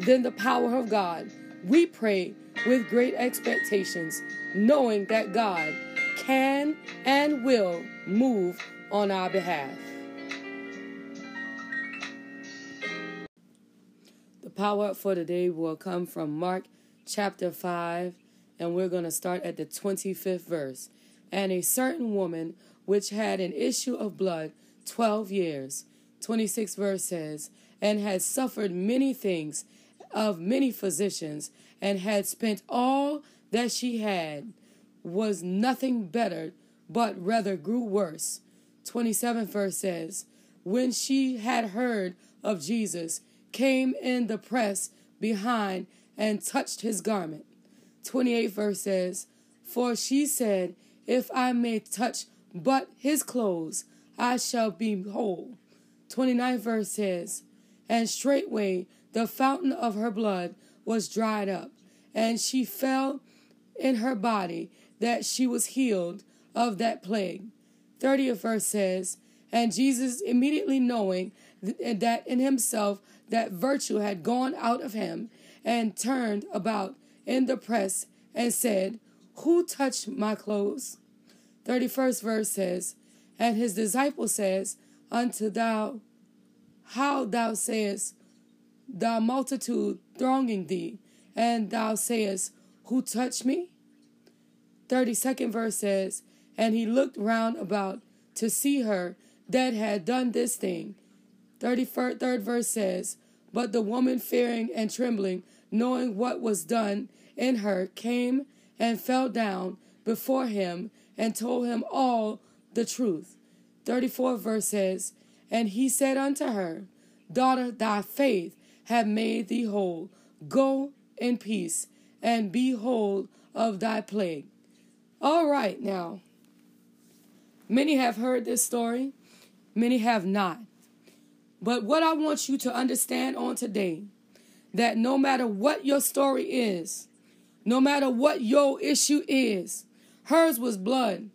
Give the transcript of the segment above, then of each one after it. than the power of God. We pray with great expectations, knowing that God can and will move on our behalf. The power for today will come from Mark chapter 5, and we're going to start at the 25th verse. And a certain woman which had an issue of blood 12 years, 26th verse says, and had suffered many things of many physicians, and had spent all that she had, was nothing better, but rather grew worse. 27th verse says, when she had heard of Jesus, came in the press behind and touched his garment. 28th verse says, for she said, if I may touch but his clothes, I shall be whole. 29th verse says, and straightway the fountain of her blood was dried up, and she fell in her body, that she was healed of that plague. 30th verse says, and Jesus, immediately knowing that in himself that virtue had gone out of him, and turned about in the press and said, who touched my clothes? 31st verse says, and his disciple says, unto thou, how thou sayest, the multitude thronging thee, and thou sayest, who touched me? 32nd verse says, and he looked round about to see her that had done this thing. 33rd verse says, but the woman, fearing and trembling, knowing what was done in her, came and fell down before him and told him all the truth. 34th verse says, and he said unto her, daughter, thy faith hath made thee whole. Go in peace and be whole of thy plague. All right, now, many have heard this story, many have not. But what I want you to understand on today, that no matter what your story is, no matter what your issue is, hers was blood,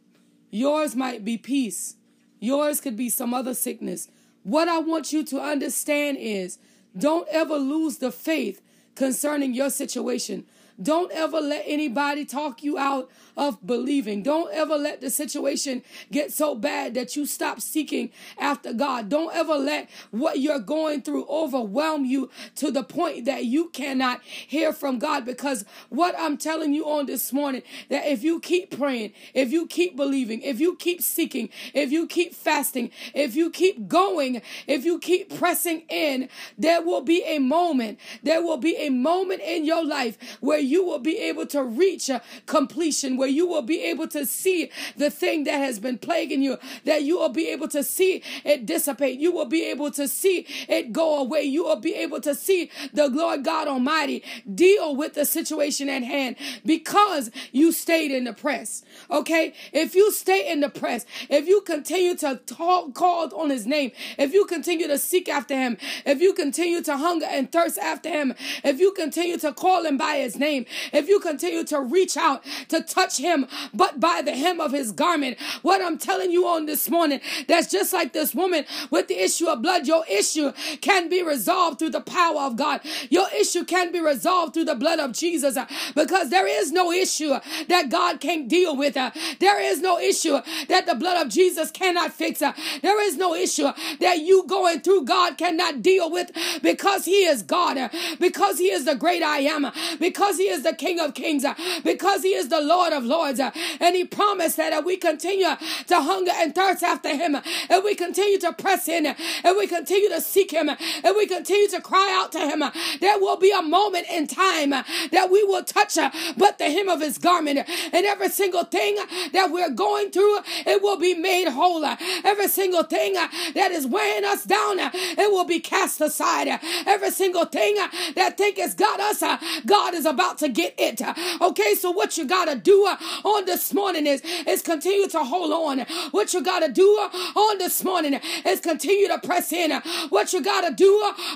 yours might be peace, yours could be some other sickness. What I want you to understand is, don't ever lose the faith concerning your situation. Don't ever let anybody talk you out of believing. Don't ever let the situation get so bad that you stop seeking after God. Don't ever let what you're going through overwhelm you to the point that you cannot hear from God. Because what I'm telling you on this morning, that if you keep praying, if you keep believing, if you keep seeking, if you keep fasting, if you keep going, if you keep pressing in, there will be a moment. There will be a moment in your life where you will be able to reach completion, where you will be able to see the thing that has been plaguing you, that you will be able to see it dissipate. You will be able to see it go away. You will be able to see the Lord God Almighty deal with the situation at hand because you stayed in the press, okay? If you stay in the press, if you continue to call on his name, if you continue to seek after him, if you continue to hunger and thirst after him, if you continue to call him by his name, if you continue to reach out to touch him but by the hem of his garment, what I'm telling you on this morning, that's just like this woman with the issue of blood. Your issue can be resolved through the power of God. Your issue can be resolved through the blood of Jesus, because there is no issue that God can't deal with. There is no issue that the blood of Jesus cannot fix. There is no issue that you going through God cannot deal with, because he is God, because he is the great I am, because he he is the King of Kings, because he is the Lord of Lords. And he promised that we continue to hunger and thirst after him, and we continue to press in, and we continue to seek him, and we continue to cry out to him. There will be a moment in time that we will touch but the hem of his garment, and every single thing that we're going through, it will be made whole. Every single thing that is weighing us down, it will be cast aside. Every single thing that think it's got us, God is about to get it. Okay, so what you gotta do on this morning is continue to hold on. What you gotta do on this morning is continue to press in. What you gotta do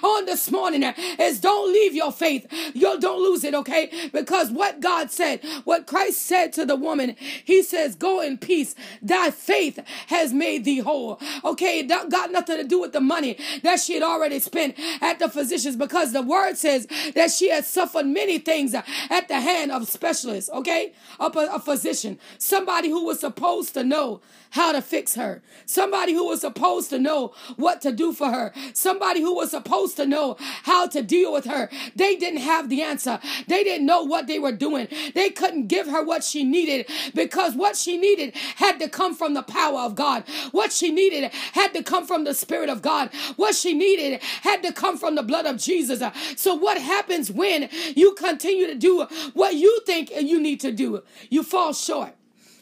on this morning is don't leave your faith. You don't lose it, okay? Because what God said, what Christ said to the woman, he says, go in peace. Thy faith has made thee whole. Okay, it got nothing to do with the money that she had already spent at the physician's, because the word says that she had suffered many things at the hand of specialists, okay? Of a physician, somebody who was supposed to know how to fix her, somebody who was supposed to know what to do for her, somebody who was supposed to know how to deal with her. They didn't have the answer. They didn't know what they were doing. They couldn't give her what she needed, because what she needed had to come from the power of God. What she needed had to come from the Spirit of God. What she needed had to come from the blood of Jesus. So what happens when you continue to do what you think you need to do? You fall short,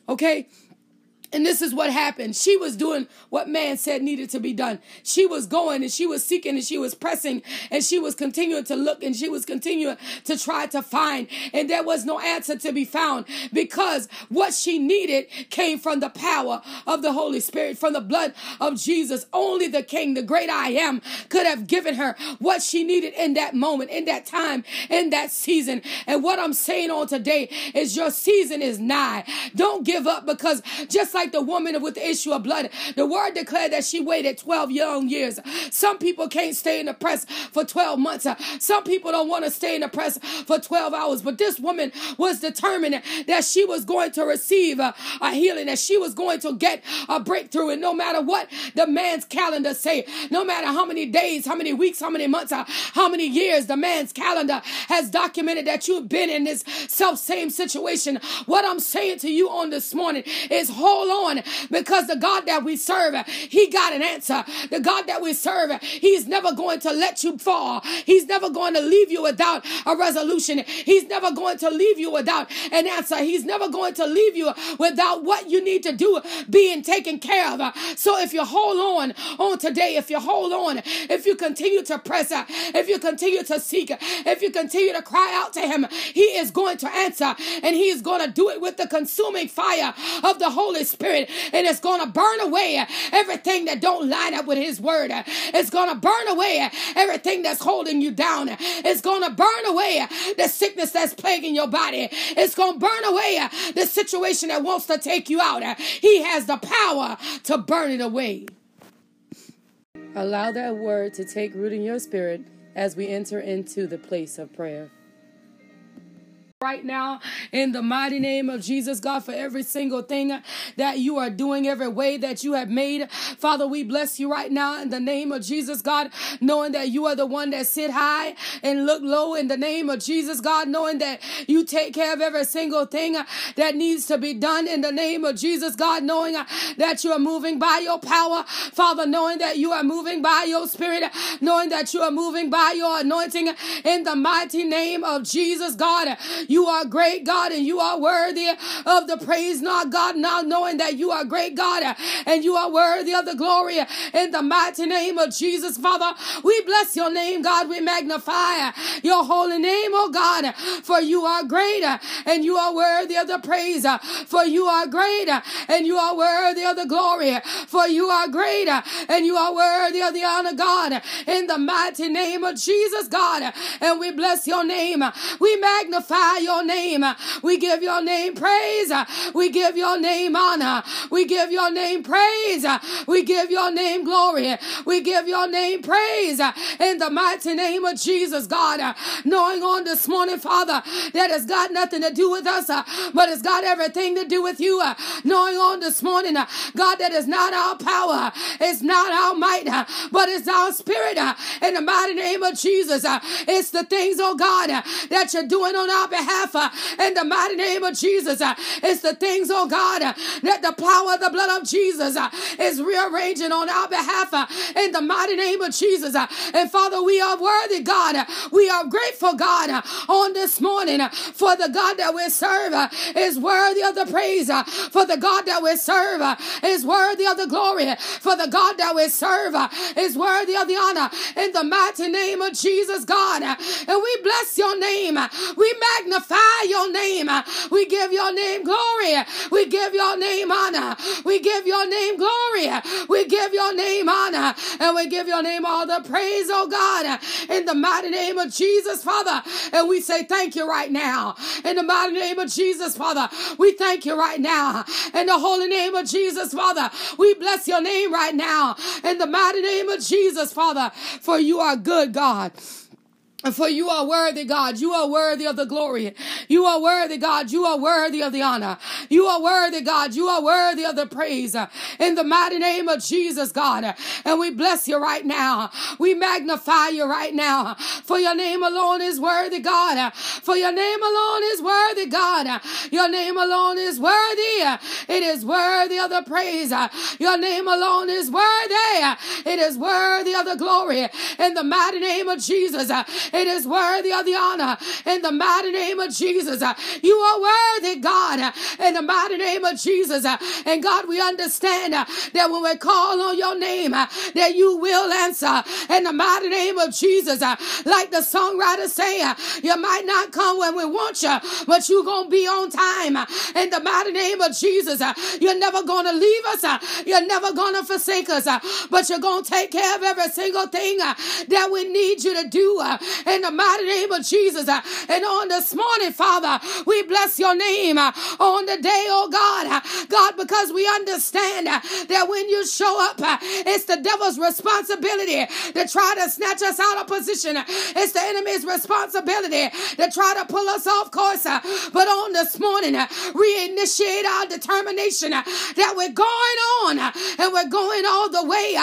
okay? And this is what happened. She was doing what man said needed to be done. She was going and she was seeking and she was pressing and she was continuing to look and she was continuing to try to find. And there was no answer to be found, because what she needed came from the power of the Holy Spirit, from the blood of Jesus. Only the King, the great I am, could have given her what she needed in that moment, in that time, in that season. And what I'm saying on today is your season is nigh. Don't give up, because just like the woman with the issue of blood, the word declared that she waited 12 long years. Some people can't stay in the press for 12 months. Some people don't want to stay in the press for 12 hours. But this woman was determined that she was going to receive a healing, that she was going to get a breakthrough. And no matter what the man's calendar say, no matter how many days, how many weeks, how many months, how many years the man's calendar has documented that you've been in this self-same situation, what I'm saying to you on this morning is hold on, because the God that we serve, he got an answer. The God that we serve, he's never going to let you fall. He's never going to leave you without a resolution. He's never going to leave you without an answer. He's never going to leave you without what you need to do being taken care of. So if you hold on today, if you hold on, if you continue to press, if you continue to seek, if you continue to cry out to him, he is going to answer, and he is going to do it with the consuming fire of the Holy Spirit. And it's going to burn away everything that don't line up with his word. It's going to burn away everything that's holding you down. It's going to burn away the sickness that's plaguing your body. It's going to burn away the situation that wants to take you out. He has the power to burn it away. Allow that word to take root in your spirit as we enter into the place of prayer. Right now, in the mighty name of Jesus, God, for every single thing that you are doing, every way that you have made, Father, we bless you right now in the name of Jesus, God, knowing that you are the one that sit high and look low, in the name of Jesus, God, knowing that you take care of every single thing that needs to be done, in the name of Jesus, God, knowing that you are moving by your power, Father, knowing that you are moving by your spirit, knowing that you are moving by your anointing, in the mighty name of Jesus, God. You are great, God, and you are worthy of the praise, not God, now knowing that you are great, God, and you are worthy of the glory, in the mighty name of Jesus, Father. We bless your name, God. We magnify your holy name, oh God, for you are great, and you are worthy of the praise, for you are great, and you are worthy of the glory, for you are great, and you are worthy of the honor, God, in the mighty name of Jesus, God, and we bless your name. We magnify your name. We give your name praise. We give your name honor. We give your name praise. We give your name glory. We give your name praise in the mighty name of Jesus, God. Knowing on this morning, Father, that it's got nothing to do with us, but it's got everything to do with you. Knowing on this morning, God, that it's not our power, it's not our might, but it's our spirit in the mighty name of Jesus. It's the things, oh God, that you're doing on our behalf. behalf in the mighty name of Jesus. It's the things, oh God, that the power of the blood of Jesus is rearranging on our behalf in the mighty name of Jesus. And Father, we are worthy, God. We are grateful, God, on this morning for the God that we serve is worthy of the praise, for the God that we serve is worthy of the glory, for the God that we serve is worthy of the honor in the mighty name of Jesus, God. And we bless your name. We magnify your name. We give your name glory. We give your name honor. We give your name glory. We give your name honor. And we give your name all the praise, oh God, in the mighty name of Jesus, Father. And we say thank you right now. In the mighty name of Jesus, Father, we thank you right now. In the holy name of Jesus, Father, we bless your name right now. In the mighty name of Jesus, Father, for you are good, God. For you are worthy, God. You are worthy of the glory. You are worthy, God. You are worthy of the honor. You are worthy, God. You are worthy of the praise. In the mighty name of Jesus, God. And we bless you right now. We magnify you right now. For your name alone is worthy, God. For your name alone is worthy, God. Your name alone is worthy. It is worthy of the praise. Your name alone is worthy. It is worthy of the glory. In the mighty name of Jesus. It is worthy of the honor in the mighty name of Jesus. You are worthy, God, in the mighty name of Jesus. And God, we understand that when we call on your name, that you will answer in the mighty name of Jesus. Like the songwriter say, you might not come when we want you, but you're going to be on time in the mighty name of Jesus. You're never going to leave us. You're never going to forsake us, but you're going to take care of every single thing that we need you to do in the mighty name of Jesus. And on this morning, Father, we bless your name on the day, oh God. God, because we understand that when you show up, it's the devil's responsibility to try to snatch us out of position. It's the enemy's responsibility to try to pull us off course. But on this morning, reinitiate our determination that we're going on and we're going all the way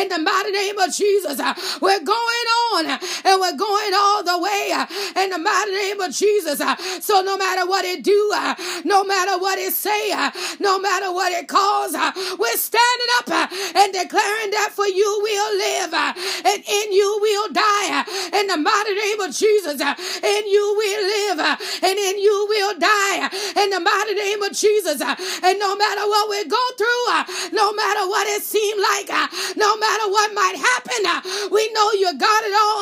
in the mighty name of Jesus. We're going on and we're going all the way in the mighty name of Jesus. So no matter what it do, no matter what it say, no matter what it calls, we're standing up and declaring that for you we'll live and in you we'll die. In the mighty name of Jesus, in you we'll live and in you we'll die. In the mighty name of Jesus. And no matter what we go through, no matter what it seems like, no matter what might happen, we know you got it all.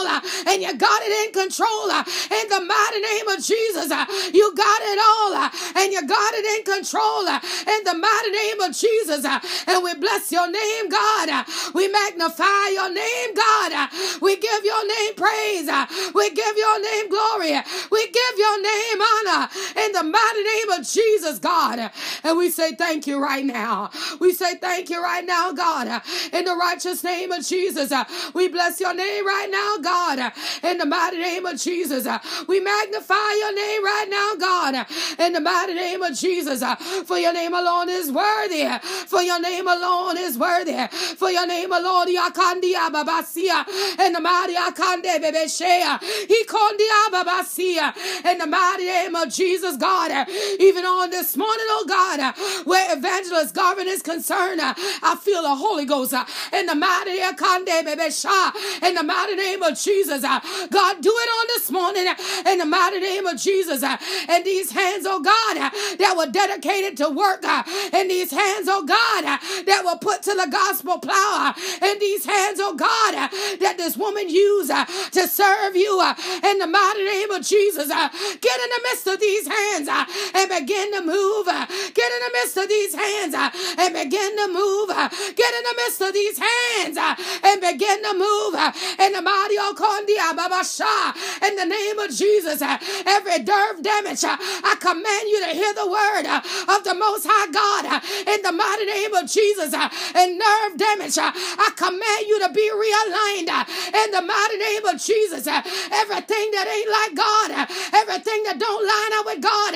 And you got it in control in the mighty name of Jesus. You got it all and you got it in control in the mighty name of Jesus. And we bless your name, God. We magnify your name, God. We give your name praise. We give your name glory. We give your name honor in the mighty name of Jesus, God. And we say thank you right now. We say thank you right now, God. In the righteous name of Jesus, we bless your name right now, God. In the mighty name of Jesus, we magnify your name right now, God. In the mighty name of Jesus, for your name alone is worthy. For your name alone is worthy. For your name alone, Yakandia Babasia. And the mighty Akande Bebeshea. He Kondia Babasia. In the mighty name of Jesus, God. Even on this morning, oh God, where Evangelist Garvin is concerned, I feel the Holy Ghost. In the mighty Akande Bebeshea. In the mighty name of Jesus. God, do it on this morning in the mighty name of Jesus. And these hands, oh God, that were dedicated to work. And these hands, oh God, that were put to the gospel plow. And these hands, oh God, that this woman used to serve you in the mighty name of Jesus. Get in the midst of these hands and begin to move. Get in the midst of these hands and begin to move. Get in the midst of these hands and begin to move. In the mighty in the name of Jesus, every nerve damage, I command you to hear the word of the Most High God in the mighty name of Jesus. And nerve damage, I command you to be realigned in the mighty name of Jesus. Everything that ain't like God, everything that don't line up with God,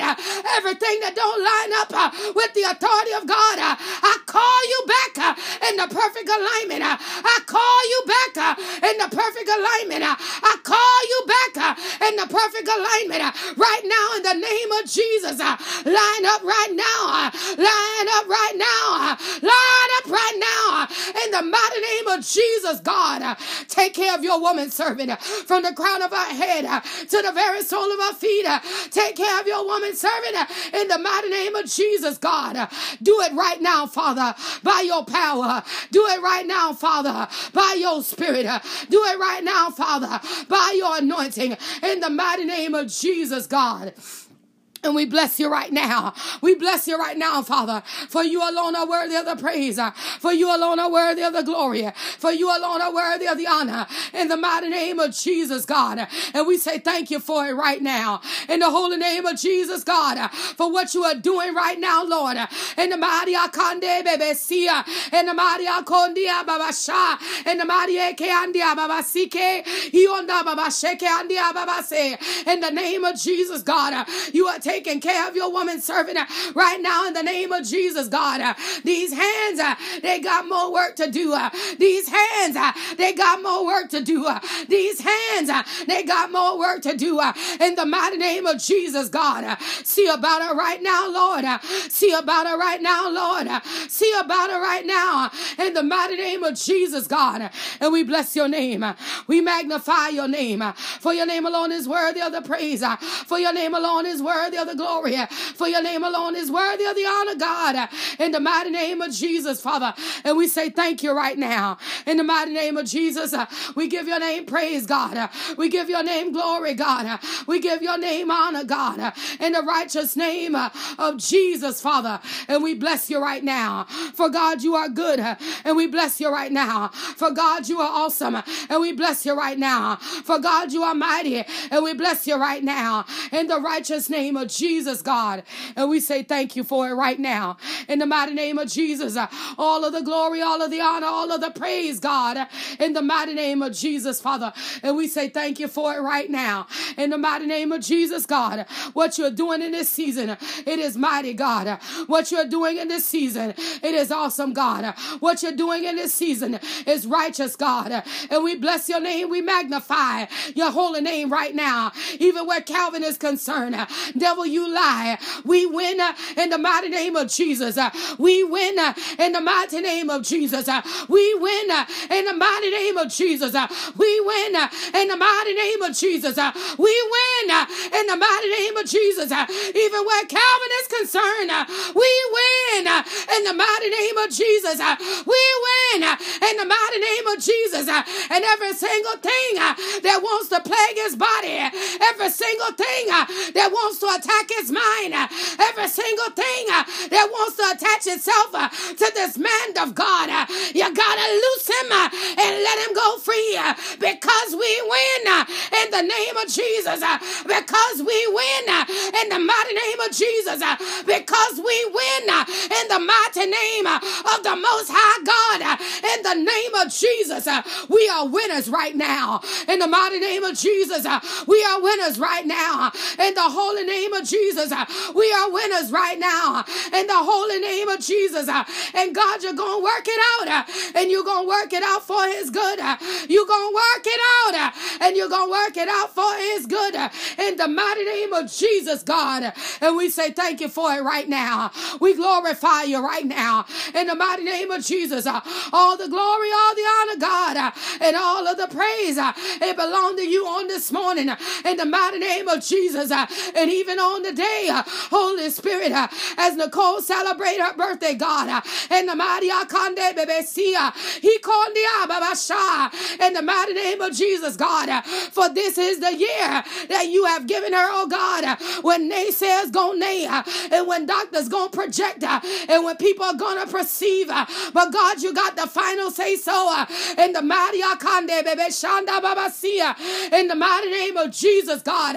everything that don't line up with the authority of God, I call you back in the perfect alignment alignment. I call you back in the perfect alignment. I call you back in the perfect alignment right now in the name of Jesus. Line up right now. Line up right now. Line up right now in the mighty name of Jesus, God. Take care of your woman servant from the crown of our head to the very sole of our feet. Take care of your woman servant in the mighty name of Jesus, God. Do it right now, Father, by your power. Do it right now, Father, by your spirit. Do it right now, Father, by your anointing in the mighty name of Jesus, God. And we bless you right now. We bless you right now, Father, for you alone are worthy of the praise. For you alone are worthy of the glory. For you alone are worthy of the honor. In the mighty name of Jesus, God. And we say thank you for it right now. In the holy name of Jesus, God, for what you are doing right now, Lord. In the mighty Akande Bebesia. In the mighty Akondia Babasha. In the mighty Ekandia Babasike. Ionda Babasheke Andia Babase. In the name of Jesus, God, you are taking care of your woman servant right now in the name of Jesus, God. These hands, they got more work to do. These hands, they got more work to do. These hands, they got more work to do. In the mighty name of Jesus, God. See about her right now, Lord. See about her right now, Lord. See about her right now. In the mighty name of Jesus, God. And we bless your name. We magnify your name. For your name alone is worthy of the praise. For your name alone is worthy of the glory, for your name alone is worthy of the honor, God, in the mighty name of Jesus, Father. And we say thank you right now in the mighty name of Jesus. We give your name praise, God. We give your name glory, God. We give your name honor, God, in the righteous name of Jesus, Father. And we bless you right now, for God you are good, and we bless you right now, for God you are awesome, and we bless you right now, for God you are mighty, and we bless you right now in the righteous name of Jesus, God. And we say thank you for it right now in the mighty name of Jesus. All of the glory, all of the honor, all of the praise, God, in the mighty name of Jesus, Father. And we say thank you for it right now in the mighty name of Jesus, God. What you're doing in this season, it is mighty, God. What you're doing in this season, it is awesome, God. What you're doing in this season is righteous, God. And we bless your name. We magnify your holy name right now, even where Calvin is concerned. Devil, you lie. We win in the mighty name of Jesus. We win in the mighty name of Jesus. We win in the mighty name of Jesus. We win in the mighty name of Jesus. We win in the mighty name of Jesus. Even where Calvin is concerned, we win in the mighty name of Jesus. We win in the mighty name of Jesus. And every single thing that wants to plague his body, every single thing that wants to attack his mind, every single thing that wants to attach itself to this man of God, you gotta loose him and let him go free, because we win in the name of Jesus, because we win in the mighty name of Jesus, because we win in the mighty name of the Most High God, in the name of Jesus. We are winners right now in the mighty name of Jesus. We are winners right now in the holy name of Jesus. We are winners right now in the holy name of Jesus. And God, you're going to work it out, and you're going to work it out for his good. You're going to work it out, and you're going to work it out for his good in the mighty name of Jesus, God. And we say thank you for it right now. We glorify you right now in the mighty name of Jesus. All the glory, all the honor, God, and all of the praise, it belongs to you on this morning in the mighty name of Jesus. And even on the day, Holy Spirit, as Nicole celebrate her birthday, God, in the mighty Akande Bebesia, he called the in the mighty name of Jesus, God, for this is the year that you have given her, oh God, when naysayers gonna nay, and when doctors gonna project, and when people are gonna perceive, but God, you got the final say so, in the mighty Akande Bebeshanda Babasia, in the mighty name of Jesus, God.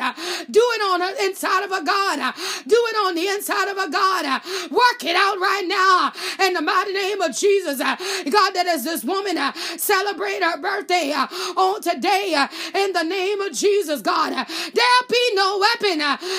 Do it on her inside of a God. Do it on the inside of a God. Work it out right now in the mighty name of Jesus. God, that is this woman celebrating celebrate her birthday on today in the name of Jesus, God. There'll be no weapon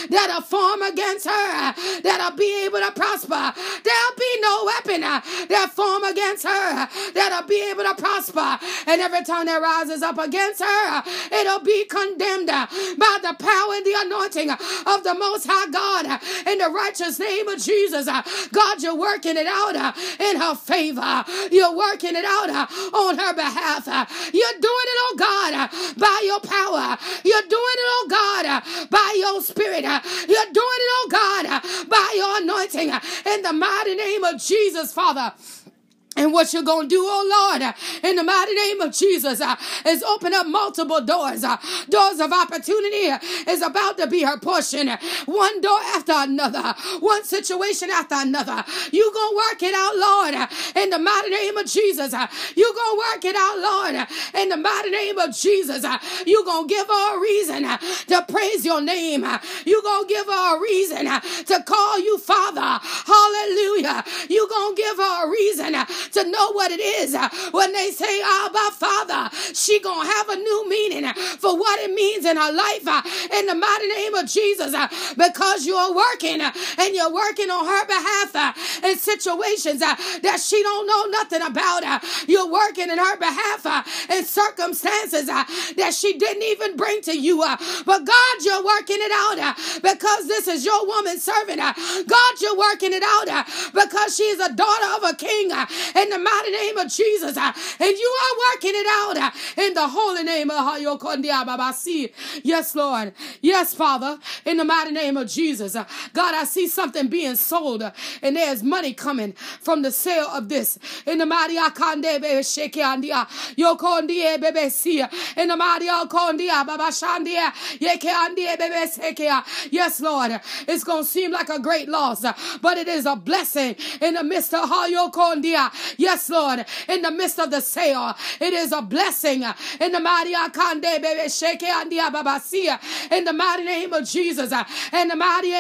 that'll form against her that'll be able to prosper. There'll be no weapon that form against her that'll be able to prosper. And every tongue that rises up against her, it'll be condemned by the power and the anointing of the Most High God in the righteous name of Jesus. God, you're working it out in her favor. You're working it out on her behalf. You're doing it, oh God, by your power. You're doing it, oh God, by your spirit. You're doing it, oh God, by your anointing in the mighty name of Jesus, Father. And what you're going to do, oh Lord, in the mighty name of Jesus, is open up multiple doors. Doors of opportunity is about to be her portion. One door after another. One situation after another. You're going to work it out, Lord, in the mighty name of Jesus. You're going to work it out, Lord, in the mighty name of Jesus. You're going to give her a reason to praise your name. You're going to give her a reason to call you Father. Hallelujah. You're going to give her a reason to know what it is when they say Abba Father. She gonna have a new meaning for what it means in her life in the mighty name of Jesus, because you are working and you're working on her behalf in situations that she don't know nothing about. You're working in her behalf in circumstances that she didn't even bring to you, but God, you're working it out because this is your woman servant. God, you're working it out because she is a daughter of a king in the mighty name of Jesus, and you are working it out in the holy name of Hayokondia Babasi. Yes, Lord. Yes, Father, in the mighty name of Jesus. God, I see something being sold, and there's money coming from the sale of this. In the mighty Akande Bebe Shekiandia, Yokondia Bebe Sia, in the mighty Akondia Babashandia, Yekandia Bebe Sekia. Yes, Lord. It's going to seem like a great loss, but it is a blessing in the midst of Hayokondia. Yes, Lord, in the midst of the sale, it is a blessing. In the mighty name of Jesus, in the mighty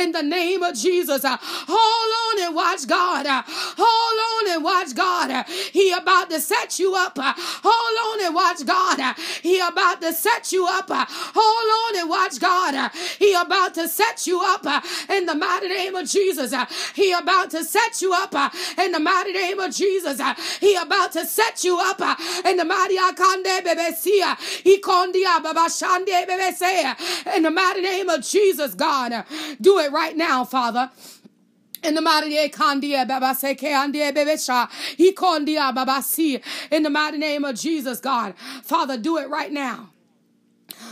in the name of Jesus, hold on and watch God. Hold on and watch God. He about to set you up. Hold on and watch God. He about to set you up. Hold on and watch God. He about to set you up in the mighty name of Jesus. He about to set you up in the mighty name of Jesus. He about to set you up in the mighty Akande Bebesia. He kondia babashande Bebesea. In the mighty name of Jesus, God. Do it right now, Father. In the mighty name of Jesus, God. Father, do it right now.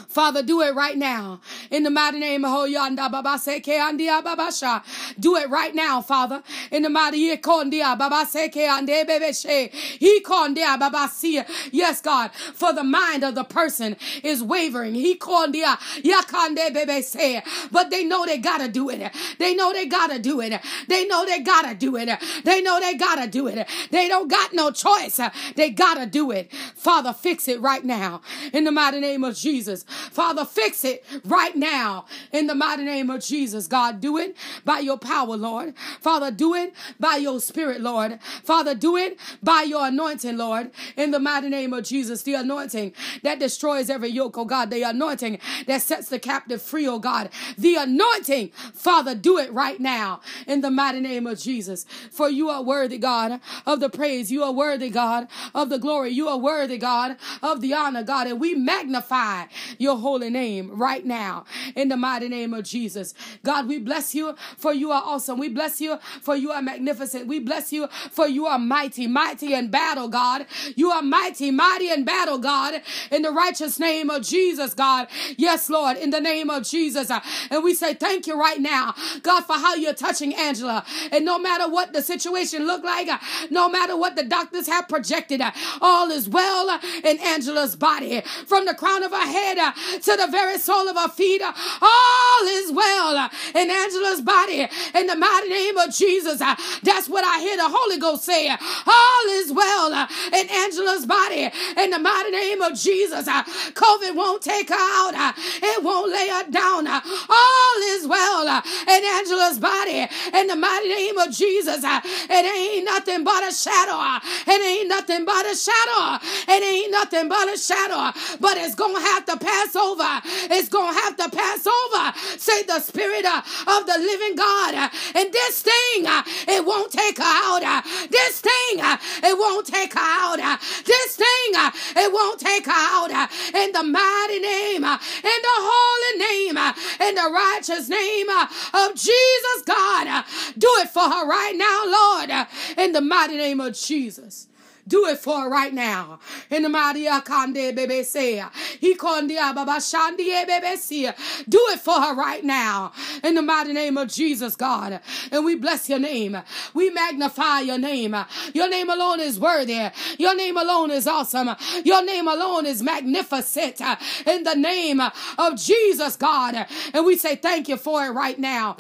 Father, do it right now. In the mighty name of Hoyanda Babase Keandia Babasha. Do it right now, Father. In the mighty Yekondia Babase Keande Bebeshe. He kondia Babasia. Yes, God. For the mind of the person is wavering. He kondia Yakande Bebese. But they know they gotta do it. They know they gotta do it. They know they gotta do it. They know they gotta do it. They don't got no choice. They gotta do it. Father, fix it right now. In the mighty name of Jesus. Father, fix it right now in the mighty name of Jesus. God, do it by your power, Lord. Father, do it by your spirit, Lord. Father, do it by your anointing, Lord, in the mighty name of Jesus. The anointing that destroys every yoke, oh God. The anointing that sets the captive free, oh God. The anointing, Father, do it right now in the mighty name of Jesus. For you are worthy, God, of the praise. You are worthy, God, of the glory. You are worthy, God, of the honor, God. And we magnify your holy name right now in the mighty name of Jesus. God, we bless you, for you are awesome. We bless you, for you are magnificent. We bless you, for you are mighty, mighty in battle, God. You are mighty, mighty in battle, God, in the righteous name of Jesus, God. Yes, Lord, in the name of Jesus. And we say thank you right now, God, for how you're touching Angela. And no matter what the situation looked like, no matter what the doctors have projected, all is well in Angela's body. From the crown of her head to the very sole of her feet, all is well in Angela's body in the mighty name of Jesus. That's what I hear the Holy Ghost say. All is well in Angela's body in the mighty name of Jesus. COVID won't take her out. It won't lay her down. All is well in Angela's body in the mighty name of Jesus. It ain't nothing but a shadow. It ain't nothing but a shadow. It ain't nothing but a shadow. But it's going to have to pass over. It's going to have to pass over. Say the Spirit of the living God. And this thing, it won't take her out. This thing, it won't take her out. This thing, it won't take her out. In the mighty name, in the holy name, in the righteous name of Jesus, God. Do it for her right now, Lord. In the mighty name of Jesus. Do it for her right now. In the Maria Kande Bebe say. He Kondia Baba Shandie Bebe say. Do it for her right now. In the mighty name of Jesus, God. And we bless your name. We magnify your name. Your name alone is worthy. Your name alone is awesome. Your name alone is magnificent. In the name of Jesus, God. And we say thank you for it right now.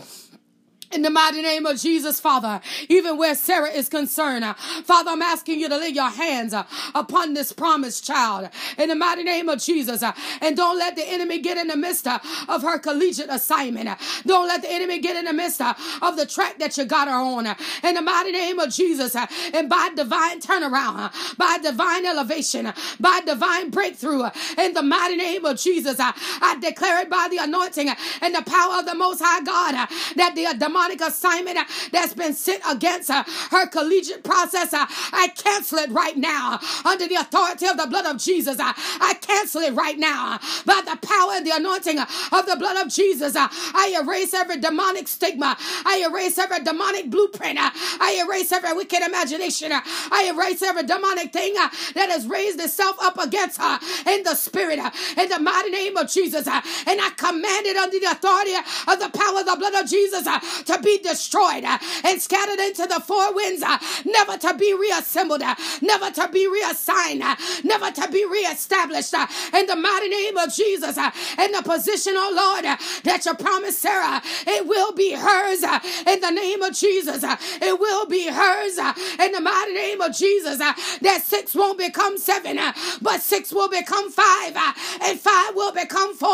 In the mighty name of Jesus, Father, even where Sarah is concerned, Father, I'm asking you to lay your hands upon this promised child. In the mighty name of Jesus, and don't let the enemy get in the midst of her collegiate assignment. Don't let the enemy get in the midst of the track that you got her on. In the mighty name of Jesus, and by divine turnaround, by divine elevation, by divine breakthrough, in the mighty name of Jesus, I declare it by the anointing and the power of the Most High God, that the demonic assignment that's been sent against her collegiate process, I cancel it right now under the authority of the blood of Jesus. I cancel it right now by the power and the anointing of the blood of Jesus. I erase every demonic stigma. I erase every demonic blueprint. I erase every wicked imagination. I erase every demonic thing that has raised itself up against her in the spirit, in the mighty name of Jesus. And I command it under the authority of the power of the blood of Jesus to be destroyed and scattered into the four winds, never to be reassembled, never to be reassigned, never to be reestablished in the mighty name of Jesus. In the position, oh Lord, that you promised Sarah, it will be hers in the name of Jesus. It will be hers in the mighty name of Jesus. That 6 won't become 7, but 6 will become 5, and 5 will become 4,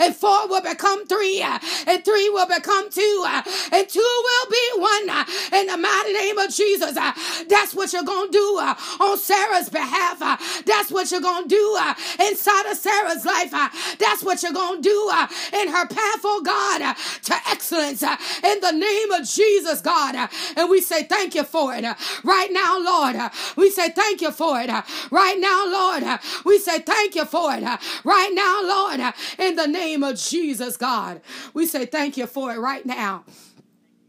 and 4 will become 3, and 3 will become 2, and 2 will be 1 in the mighty name of Jesus. That's what you're going to do on Sarah's behalf. That's what you're going to do inside of Sarah's life. That's what you're going to do in her path, oh God, to excellence in the name of Jesus, God. And we say thank you for it right now, Lord. We say thank you for it right now, Lord. We say thank you for it right now, Lord. In the name of Jesus, God. We say thank you for it right now.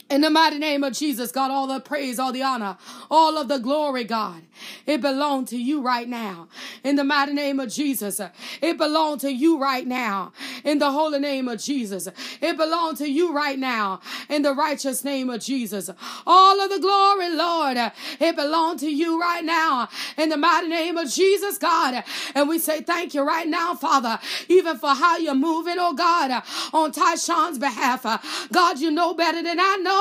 In the mighty name of Jesus, God, all the praise, all the honor, all of the glory, God, it belongs to you right now. In the mighty name of Jesus, it belongs to you right now. In the holy name of Jesus, it belongs to you right now. In the righteous name of Jesus, all of the glory, Lord, it belongs to you right now. In the mighty name of Jesus, God, and we say thank you right now, Father, even for how you're moving, oh God, on Tyshawn's behalf. God, you know better than I know.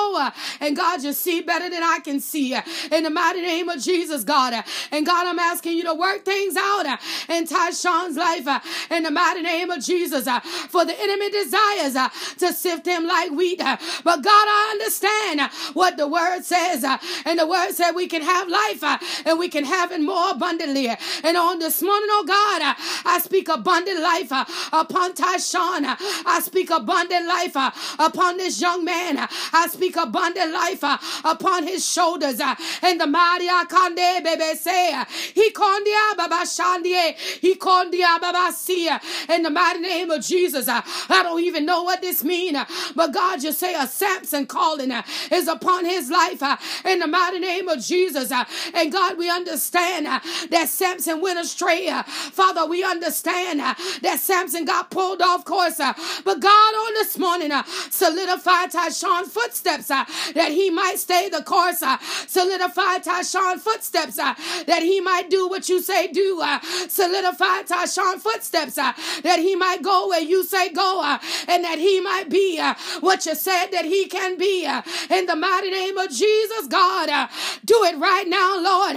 And God, you see better than I can see. In the mighty name of Jesus, God. And God, I'm asking you to work things out in Tyshawn's life. In the mighty name of Jesus. For the enemy desires to sift him like wheat. But God, I understand what the word says. And the word said we can have life. And we can have it more abundantly. And on this morning, oh God, I speak abundant life upon Tyshawn. I speak abundant life upon this young man. I speak abundant life upon his shoulders. And the Maria Kande Bebe say, He Kondia Baba Shandie, He Kondia Baba Sia. In the mighty name of Jesus, I don't even know what this means, but God, you say a Samson calling is upon his life in the mighty name of Jesus. And God, we understand that Samson went astray. Father, we understand that Samson got pulled off course. But God, on this morning, solidified Tyshawn's footsteps. footsteps, that he might stay the course. Solidify Tyshawn footsteps, that he might do what you say do. Solidify Tyshawn footsteps, that he might go where you say go, and that he might be what you said that he can be. In the mighty name of Jesus, God, do it right now, Lord.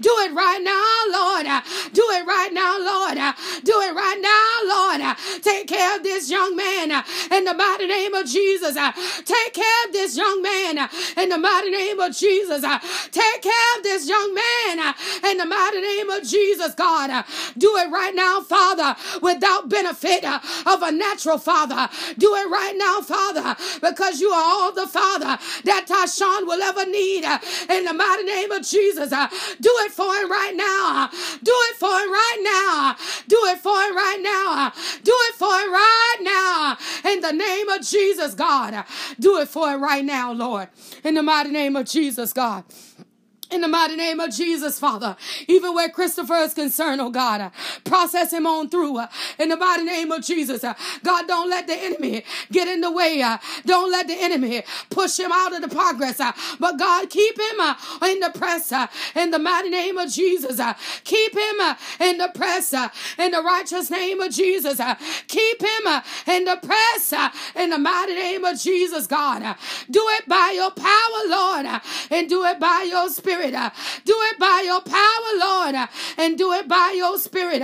Do it right now, Lord. Do it right now, Lord. Do it right now, Lord. Take care of this young man in the mighty name of Jesus. Take care of this young man in the mighty name of Jesus. Take care of this young man in the mighty name of Jesus, God. Do it right now, Father, without benefit of a natural father. Do it right now, Father, because you are all the Father that Tyshawn will ever need. In the mighty name of Jesus, do it for him right now. Do it for him right now. Do it for him right now. Do it for him right now. In the name of Jesus, God, do it for him right now, Lord. In the mighty name of Jesus, God. In the mighty name of Jesus, Father, even where Christopher is concerned, oh God, process him on through. In the mighty name of Jesus, God, don't let the enemy get in the way. Don't let the enemy push him out of the progress. But God, keep him in the press. In the mighty name of Jesus, keep him in the press. In the righteous name of Jesus, keep him in the press. In the mighty name of Jesus, God, do it by your power, Lord, and do it by your spirit. Do it by your power, Lord, and do it by your spirit.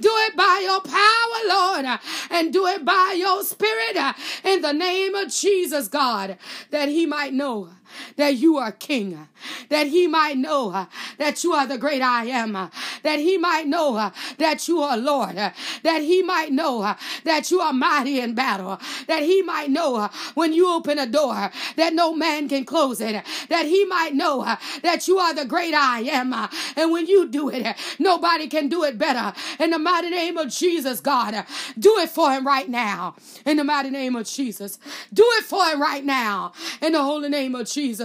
Do it by your power, Lord, and do it by your spirit, in the name of Jesus, God, that he might know that you are King, that he might know that you are the great I am, that he might know that you are Lord, that he might know that you are mighty in battle, that he might know when you open a door that no man can close it, that he might know that you are the great I am, and when you do it, nobody can do it better. In the mighty name of Jesus, God, do it for him right now. In the mighty name of Jesus, do it for him right now. In the holy name of Jesus, do it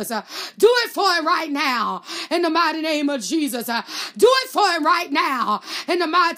for him right now. In the mighty name of Jesus, do it for him right now. In the mighty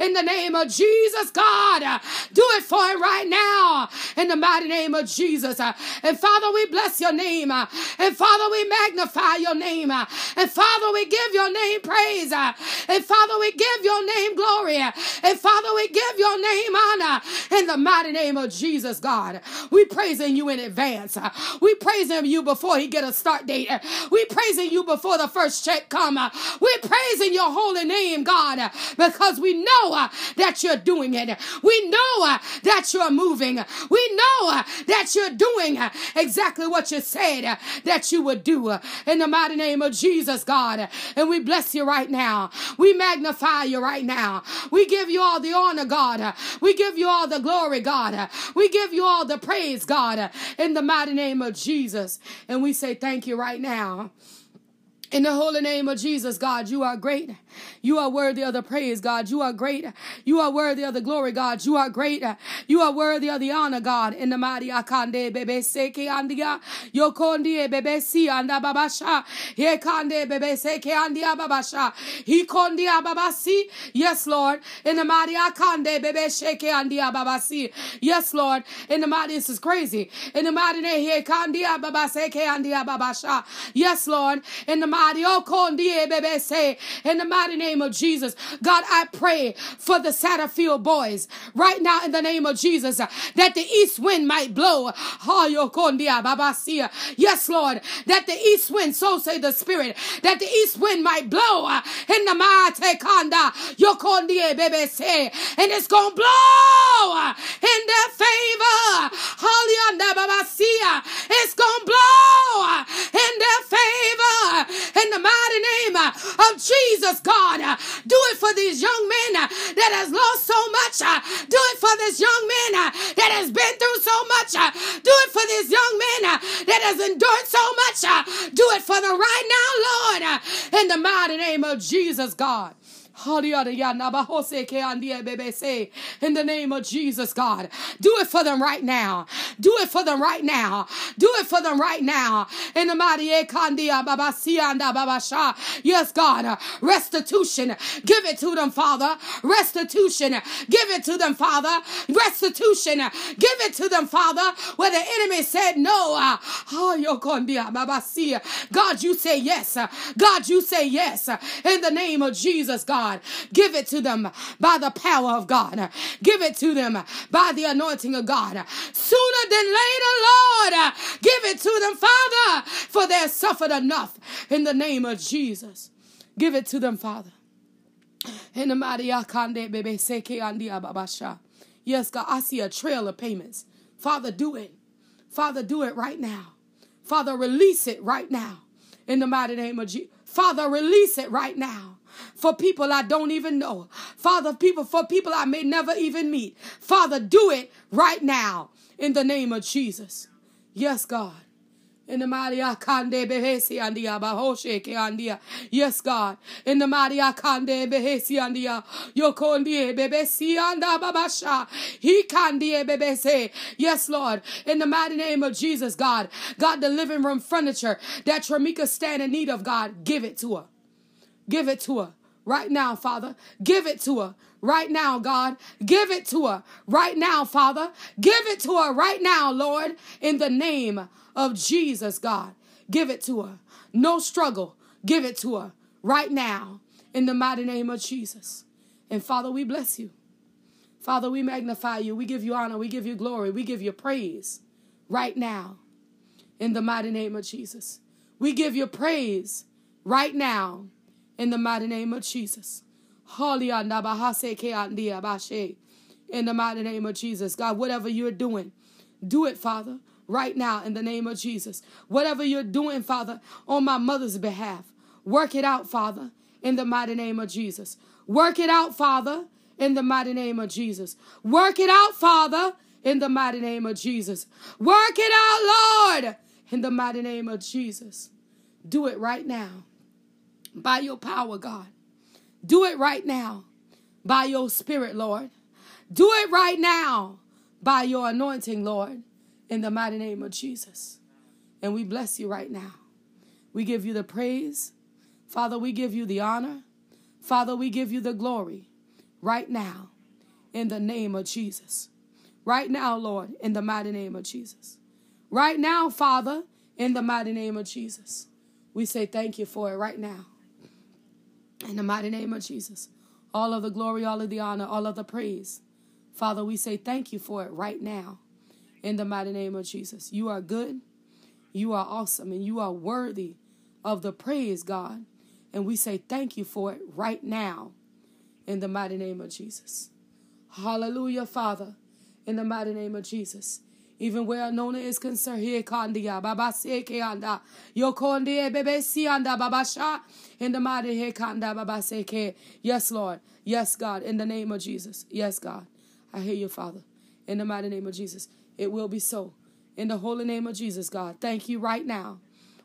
in the name of Jesus, God, do it for him right now. In the mighty name of Jesus, and Father, we bless your name, and Father, we magnify your name, and Father, we give your name praise, and Father, we give your name glory, and Father, we give your name honor. In the mighty name of Jesus, God, we praising you in advance. We praising you before he get a start date. We praising you before the first check come. We praising your holy name, God, because we know that you're doing it. We know that you're moving. We know that you're doing exactly what you said that you would do, in the mighty name of Jesus, God. And we bless you right now. We magnify you right now. We give you all the honor, God. We give you all the glory, God. We give you all the praise, God, in the mighty name of Jesus. And we say thank you right now. In the holy name of Jesus, God, you are great. You are worthy of the praise, God. You are great. You are worthy of the glory, God. You are great. You are worthy of the honor, God. In the mighty Akande Bebe Seke Andia Yokondi Bebe Si Anda Babasha Yekande Bebe Seke Andia Babasha Hikondia Babasi. Yes, Lord. In the mighty Akande Bebe Sheke Andia Babasi. Yes, Lord. In the mighty, this is crazy. In the mighty name Hekandia Babaseke Andia Babasha. Yes, Lord. In the mighty Okondi Bebe Se. In the mighty name of Jesus, God, I pray for the Satterfield boys right now in the name of Jesus, that the east wind might blow. Yes, Lord, that the east wind, so say the Spirit, that the east wind might blow in the mighty Kanda, Yokondi Bebe Se, and it's gonna blow in their favor. It's gonna blow in their favor in the mighty name of Jesus. God, do it for these young men that has lost so much. Do it for this young man that has been through so much. Do it for this young man that has endured so much. Do it for them right now, Lord, in the mighty name of Jesus, God. In the name of Jesus, God, do it for them right now. Do it for them right now. Do it for them right now. In the mighty Ekandia Babasianda Babasha. Yes, God, restitution. Give it to them, Father. Restitution. Give it to them, Father. Restitution. Give it to them, Father. Where the enemy said no. God, you say yes. God, you say yes. In the name of Jesus, God, give it to them by the power of God. Give it to them by the anointing of God. Sooner than later, Lord, give it to them, Father, for they have suffered enough. In the name of Jesus, give it to them, Father. In the mighty Akande Bebe Seke Andia Babasha. Yes, God, I see a trail of payments. Father, do it. Father, do it right now. Father, release it right now. In the mighty name of Jesus. Father, release it right now. For people I don't even know. Father, for people I may never even meet. Father, do it right now. In the name of Jesus. Yes, God. In the mighty Akande Behesi Andia Bahoshe Andia. Yes, God. In the mighty Akande Behesi Andia. Yokondie Bebesi Anda Babasha. He Kandie Bebese. Yes, Lord. In the mighty name of Jesus, God. God, the living room furniture that Tramika stand in need of, God, give it to her. Give it to her right now, Father. Give it to her right now, God. Give it to her right now, Father. Give it to her right now, Lord. In the name of Jesus, God, give it to her. No struggle. Give it to her right now in the mighty name of Jesus. And Father, we bless you. Father, we magnify you. We give you honor. We give you glory. We give you praise right now in the mighty name of Jesus. We give you praise right now in the mighty name of Jesus. In the mighty name of Jesus. God, whatever you're doing, do it, Father. Right now, in the name of Jesus. Whatever you're doing, Father, on my mother's behalf, work it out, Father, in the mighty name of Jesus. Work it out, Father, in the mighty name of Jesus. Work it out, Father, in the mighty name of Jesus. Work it out, Lord, in the mighty name of Jesus. Do it right now by your power, God. Do it right now by your spirit, Lord. Do it right now by your anointing, Lord. In the mighty name of Jesus. And we bless you right now. We give you the praise. Father, we give you the honor. Father, we give you the glory right now in the name of Jesus. Right now, Lord, in the mighty name of Jesus. Right now, Father, in the mighty name of Jesus. We say thank you for it right now. In the mighty name of Jesus. All of the glory, all of the honor, all of the praise. Father, we say thank you for it right now. In the mighty name of Jesus. You are good. You are awesome. And you are worthy of the praise, God. And we say thank you for it right now. In the mighty name of Jesus. Hallelujah, Father. In the mighty name of Jesus. Even where Nona is concerned. Here, Kandia, Baba Seke Anda. Yokonde, Bebe Si Anda, Babasha. In the mighty name Kanda, Baba Seke. Yes, Lord. Yes, God. In the name of Jesus. Yes, God. I hear you, Father. In the mighty name of Jesus. It will be so. In the holy name of Jesus, God, thank you right now.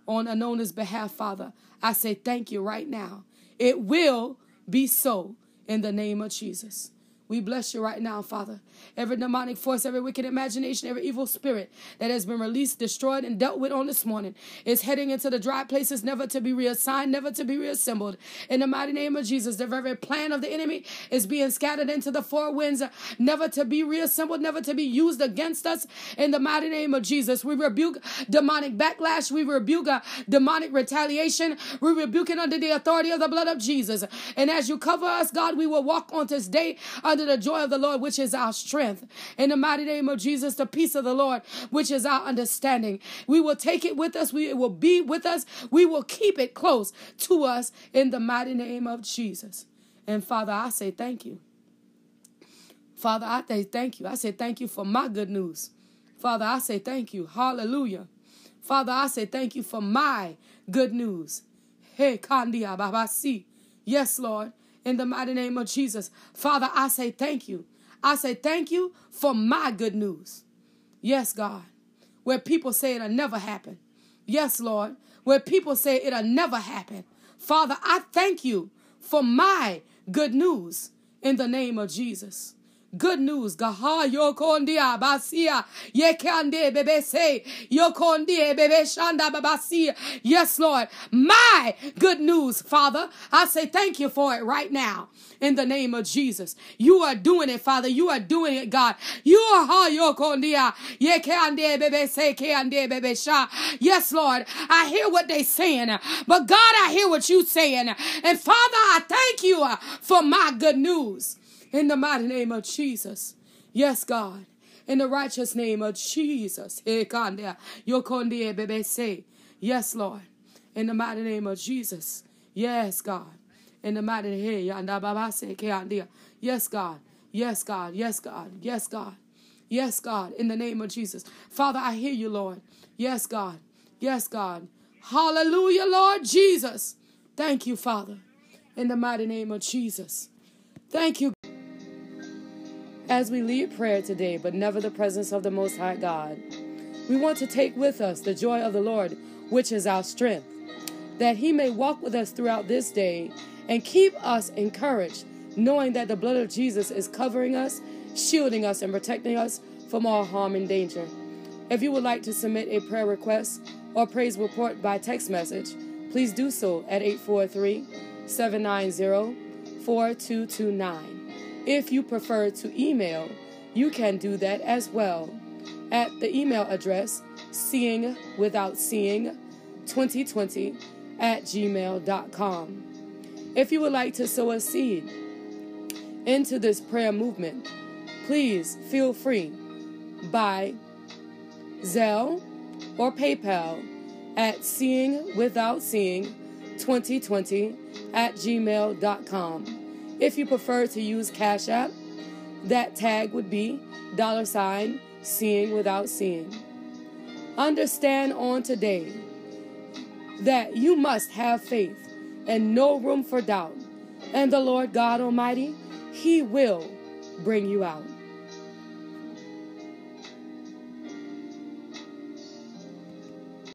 On Anona's behalf, Father, I say thank you right now. It will be so in the name of Jesus. We bless you right now, Father. Every demonic force, every wicked imagination, every evil spirit that has been released, destroyed, and dealt with on this morning is heading into the dry places, never to be reassigned, never to be reassembled. In the mighty name of Jesus, the very plan of the enemy is being scattered into the four winds, never to be reassembled, never to be used against us. In the mighty name of Jesus, we rebuke demonic backlash. We rebuke demonic retaliation. We rebuke it under the authority of the blood of Jesus. And as you cover us, God, we will walk on this day under the joy of the Lord, which is our strength. In the mighty name of Jesus, the peace of the Lord, which is our understanding. We will take it with us. It will be with us. We will keep it close to us in the mighty name of Jesus. And Father, I say thank you. Father, I say thank you. I say thank you for my good news. Father, I say thank you. Hallelujah. Father, I say thank you for my good news. Hey, Kandia Babasi. Yes, Lord. In the mighty name of Jesus. Father, I say thank you. I say thank you for my good news. Yes, God. Where people say it'll never happen. Yes, Lord. Where people say it'll never happen. Father, I thank you for my good news in the name of Jesus. Good news. Gaha yokondia basia yekande bebe se yokondie bebe shanda babasi. Yes, Lord. My good news, Father. I say thank you for it right now in the name of Jesus. You are doing it, Father. You are doing it, God. You are ha yokondia yekande bebe se kande bebe sha. Yes, Lord. I hear what they saying, but God, I hear what you saying. And Father, I thank you for my good news. In the mighty name of Jesus. Yes, God. In the righteous name of Jesus. Yes, Lord. In the mighty name of Jesus. Yes, God. In the mighty name. Yes, God. Yes, God. Yes, God. Yes, God. Yes, God. In the name of Jesus. Father, I hear you, Lord. Yes, God. Yes, God. Hallelujah, Lord Jesus. Thank you, Father. In the mighty name of Jesus. Thank you. As we lead prayer today, but never the presence of the Most High God, we want to take with us the joy of the Lord, which is our strength, that he may walk with us throughout this day and keep us encouraged, knowing that the blood of Jesus is covering us, shielding us, and protecting us from all harm and danger. If you would like to submit a prayer request or praise report by text message, please do so at 843-790-4229. If you prefer to email, you can do that as well at the email address seeingwithoutseeing2020@gmail.com. If you would like to sow a seed into this prayer movement, please feel free by Zelle or PayPal at seeingwithoutseeing2020@gmail.com. If you prefer to use Cash App, that tag would be $seeingwithoutseeing. Understand on today that you must have faith and no room for doubt. And the Lord God Almighty, he will bring you out.